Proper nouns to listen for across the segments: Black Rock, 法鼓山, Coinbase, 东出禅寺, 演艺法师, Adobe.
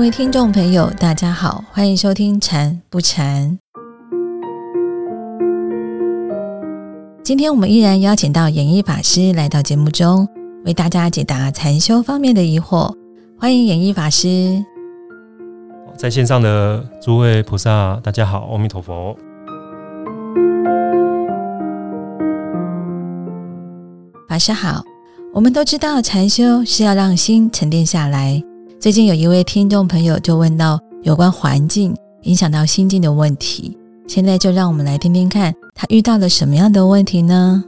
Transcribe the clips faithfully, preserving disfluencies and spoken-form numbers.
各位听众朋友大家好，欢迎收听禅不禅。今天我们依然邀请到演艺法师来到节目中，为大家解答禅修方面的疑惑。欢迎演艺法师。在线上的诸位菩萨大家好，阿弥陀佛。法师好，我们都知道禅修是要让心沉淀下来。最近有一位听众朋友就问到有关环境影响到心境的问题，现在就让我们来听听看他遇到了什么样的问题呢？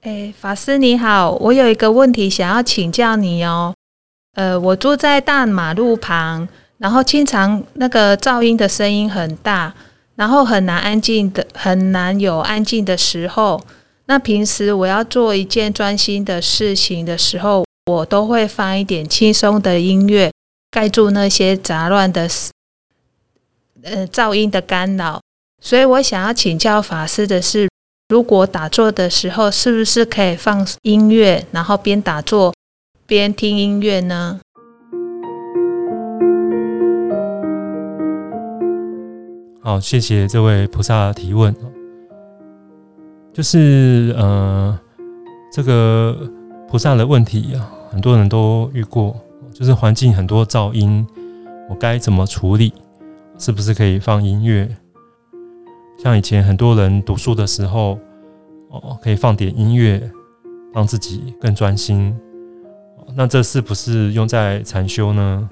欸、法师你好，我有一个问题想要请教你哦。呃，我住在大马路旁，然后经常那个噪音的声音很大，然后很难安静的，很难有安静的时候。那平时我要做一件专心的事情的时候，我都会放一点轻松的音乐，盖住那些杂乱的呃噪音的干扰。所以我想要请教法师的是，如果打坐的时候是不是可以放音乐，然后边打坐边听音乐呢？好，谢谢这位菩萨的提问。就是呃，这个菩萨的问题啊，很多人都遇过，就是环境很多噪音，我该怎么处理？是不是可以放音乐？像以前很多人读书的时候、哦、可以放点音乐让自己更专心、哦、那这是不是用在禅修呢？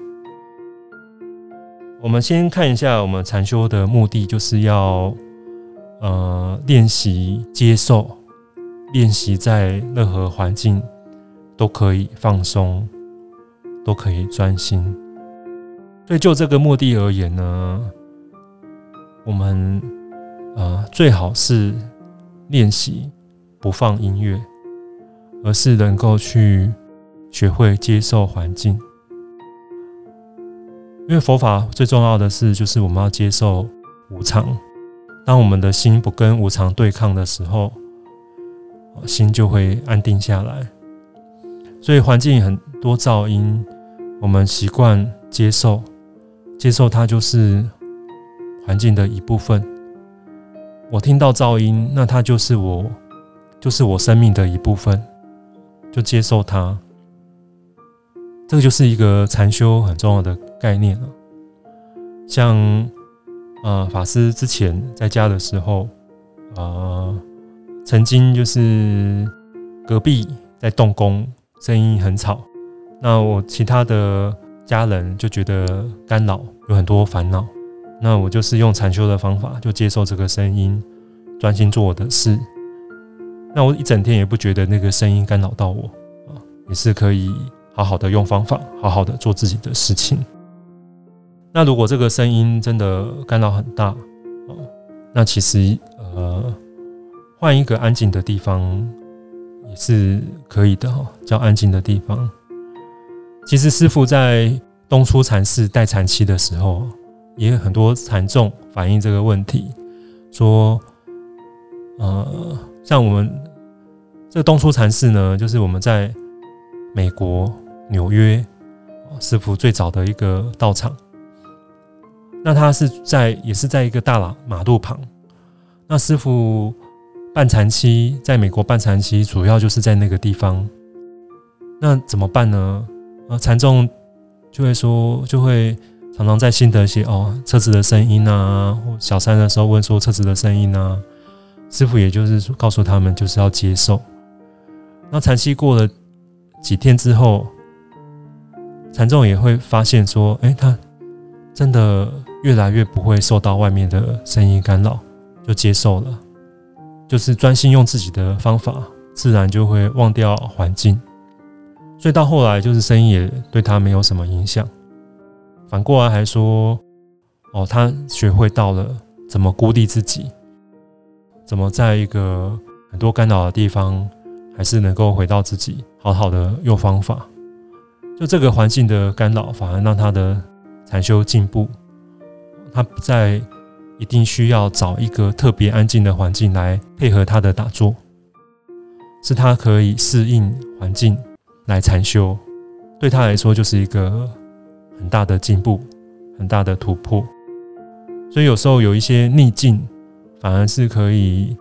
我们先看一下我们禅修的目的，就是要呃练习接受，练习在任何环境都可以放松，都可以专心。所以就这个目的而言呢，我们呃，最好是练习不放音乐，而是能够去学会接受环境。因为佛法最重要的是，就是我们要接受无常。当我们的心不跟无常对抗的时候，心就会安定下来。所以环境很多噪音，我们习惯接受，接受它就是环境的一部分。我听到噪音，那它就是我，就是我生命的一部分，就接受它。这个就是一个禅修很重要的概念了。像呃法师之前在家的时候，呃曾经就是隔壁在动工，声音很吵，那我其他的家人就觉得干扰，有很多烦恼。那我就是用禅修的方法，就接受这个声音，专心做我的事。那我一整天也不觉得那个声音干扰到我，也是可以好好的用方法，好好的做自己的事情。那如果这个声音真的干扰很大，那其实呃，换一个安静的地方也是可以的，叫安静的地方。其实师父在东出禅寺带禅期的时候，也有很多禅众反映这个问题，说，呃，像我们这个东出禅寺呢，就是我们在美国纽约师父最早的一个道场。那他是在也是在一个大马路旁。那师父办禅期，在美国办禅期，主要就是在那个地方。那怎么办呢？呃，禅众就会说，就会。常常在心得写哦，车子的声音啊，小三的时候问说车子的声音啊，师父也就是告诉他们就是要接受。那禅期过了几天之后，禅众也会发现说，哎、欸，他真的越来越不会受到外面的声音干扰，就接受了，就是专心用自己的方法，自然就会忘掉环境。所以到后来就是声音也对他没有什么影响。反过来还说，哦，他学会到了怎么孤立自己，怎么在一个很多干扰的地方，还是能够回到自己，好好的用方法。就这个环境的干扰，反而让他的禅修进步。他不再一定需要找一个特别安静的环境来配合他的打坐，是他可以适应环境来禅修，对他来说就是一个很大的进步，很大的突破。所以有时候有一些逆境反而是可以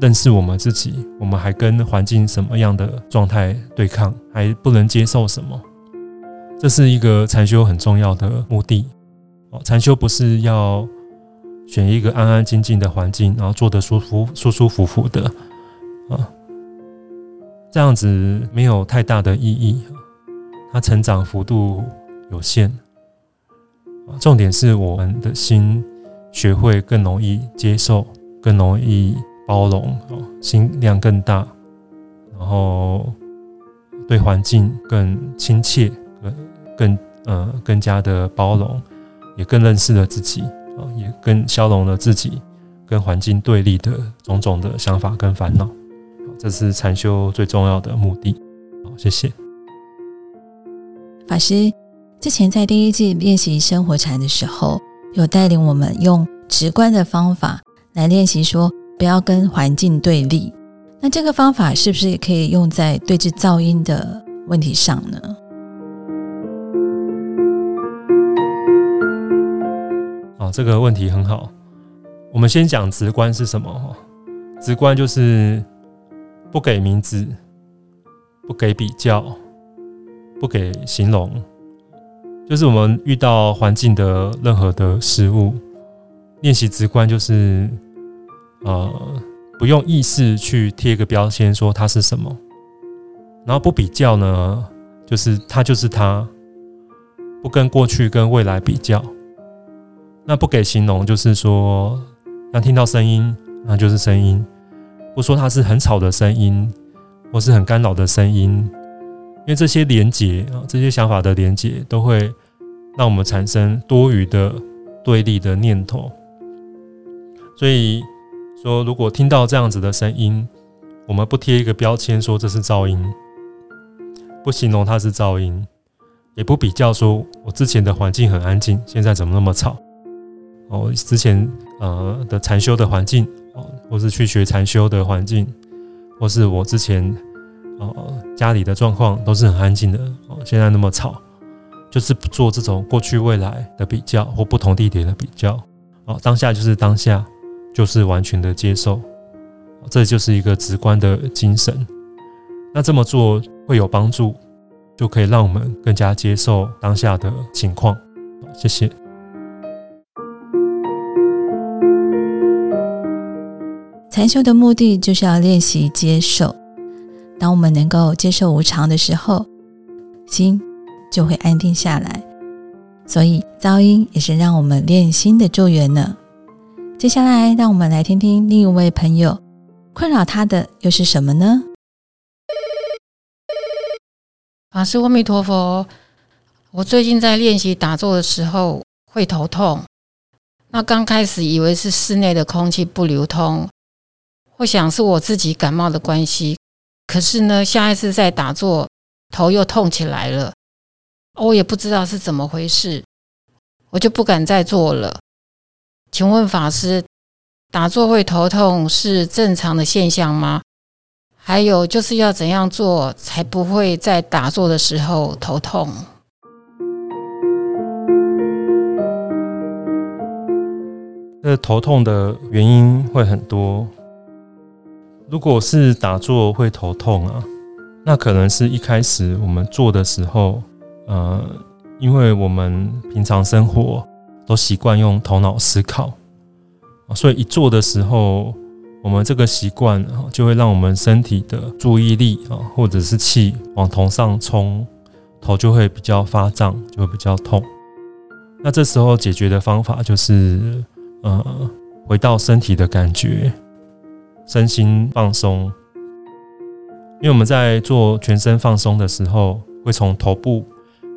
认识我们自己，我们还跟环境什么样的状态对抗，还不能接受什么，这是一个禅修很重要的目的。禅修不是要选一个安安静静的环境，然后做得舒服舒舒服服的，这样子没有太大的意义，它成长幅度有限。重点是我们的心学会更容易接受，更容易包容，心量更大，然后对环境更亲切， 更, 呃、更加的包容，也更认识了自己，也更消融了自己跟环境对立的种种的想法跟烦恼。这是禅修最重要的目的。好，谢谢法师。之前在第一季练习生活禅的时候，有带领我们用直观的方法来练习说不要跟环境对立，那这个方法是不是也可以用在对治噪音的问题上呢？哦，这个问题很好。我们先讲直观是什么。直观就是不给名字，不给比较，不给形容，就是我们遇到环境的任何的事物，练习直观就是呃，不用意识去贴一个标签说它是什么，然后不比较呢，就是它就是它，不跟过去跟未来比较。那不给形容就是说，像听到声音，那就是声音，不说它是很吵的声音，或是很干扰的声音。因为这些连结，这些想法的连结都会让我们产生多余的对立的念头。所以说，如果听到这样子的声音，我们不贴一个标签说这是噪音，不形容它是噪音，也不比较说我之前的环境很安静，现在怎么那么吵，我之前、呃、的禅修的环境，或是去学禅修的环境，或是我之前呃、家里的状况都是很安静的、呃、现在那么吵，就是不做这种过去未来的比较或不同地点的比较、呃、当下就是当下，就是完全的接受、呃、这就是一个直观的精神。那这么做会有帮助，就可以让我们更加接受当下的情况、呃、谢谢。禅修的目的就是要练习接受，当我们能够接受无常的时候，心就会安定下来，所以噪音也是让我们练心的助缘呢。接下来让我们来听听另一位朋友，困扰他的又是什么呢？法师阿弥陀佛，我最近在练习打坐的时候会头痛，那刚开始以为是室内的空气不流通，或想是我自己感冒的关系，可是呢，下一次再打坐，头又痛起来了，我也不知道是怎么回事，我就不敢再做了。请问法师，打坐会头痛是正常的现象吗？还有就是要怎样做才不会在打坐的时候头痛？这头痛的原因会很多。如果是打坐会头痛啊，那可能是一开始我们做的时候，呃，因为我们平常生活都习惯用头脑思考，所以一做的时候，我们这个习惯就会让我们身体的注意力啊，或者是气往头上冲，头就会比较发胀，就会比较痛。那这时候解决的方法就是，呃，回到身体的感觉。身心放松，因为我们在做全身放松的时候，会从头部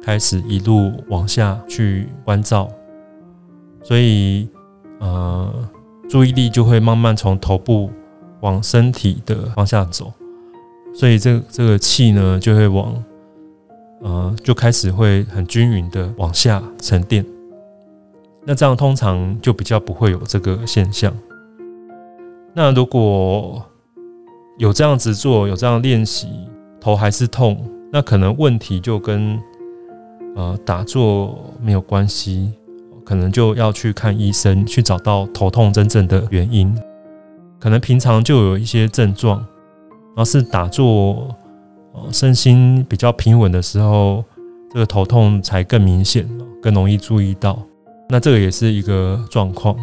开始一路往下去关照，所以呃，注意力就会慢慢从头部往身体的方向走，所以这这个气呢就会往呃就开始会很均匀的往下沉淀，那这样通常就比较不会有这个现象。那如果有这样子做，有这样练习，头还是痛，那可能问题就跟呃打坐没有关系，可能就要去看医生，去找到头痛真正的原因。可能平常就有一些症状，然后是打坐、呃、身心比较平稳的时候，这个头痛才更明显，更容易注意到。那这个也是一个状况，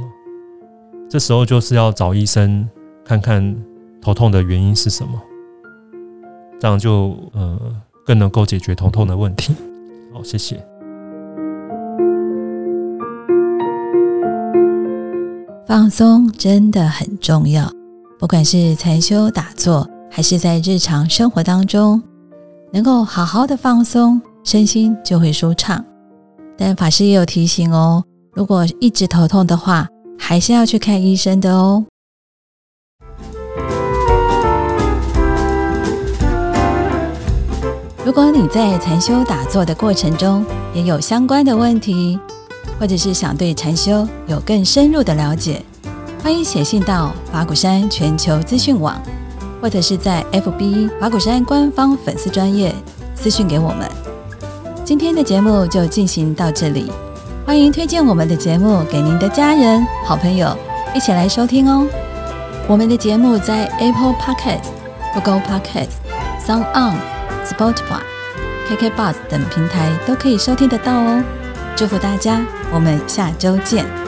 这时候就是要找医生看看头痛的原因是什么，这样就呃更能够解决头痛的问题。好，谢谢。放松真的很重要，不管是禅修打坐，还是在日常生活当中，能够好好的放松，身心就会舒畅。但法师也有提醒哦，如果一直头痛的话，还是要去看医生的哦。如果你在禅修打坐的过程中也有相关的问题，或者是想对禅修有更深入的了解，欢迎写信到法鼓山全球资讯网，或者是在 F B 法鼓山官方粉丝专页私讯给我们。今天的节目就进行到这里，欢迎推荐我们的节目给您的家人、好朋友一起来收听哦。我们的节目在 Apple Podcast、Google Podcast、SoundOn、Spotify、K K B O X 等平台都可以收听得到哦。祝福大家，我们下周见。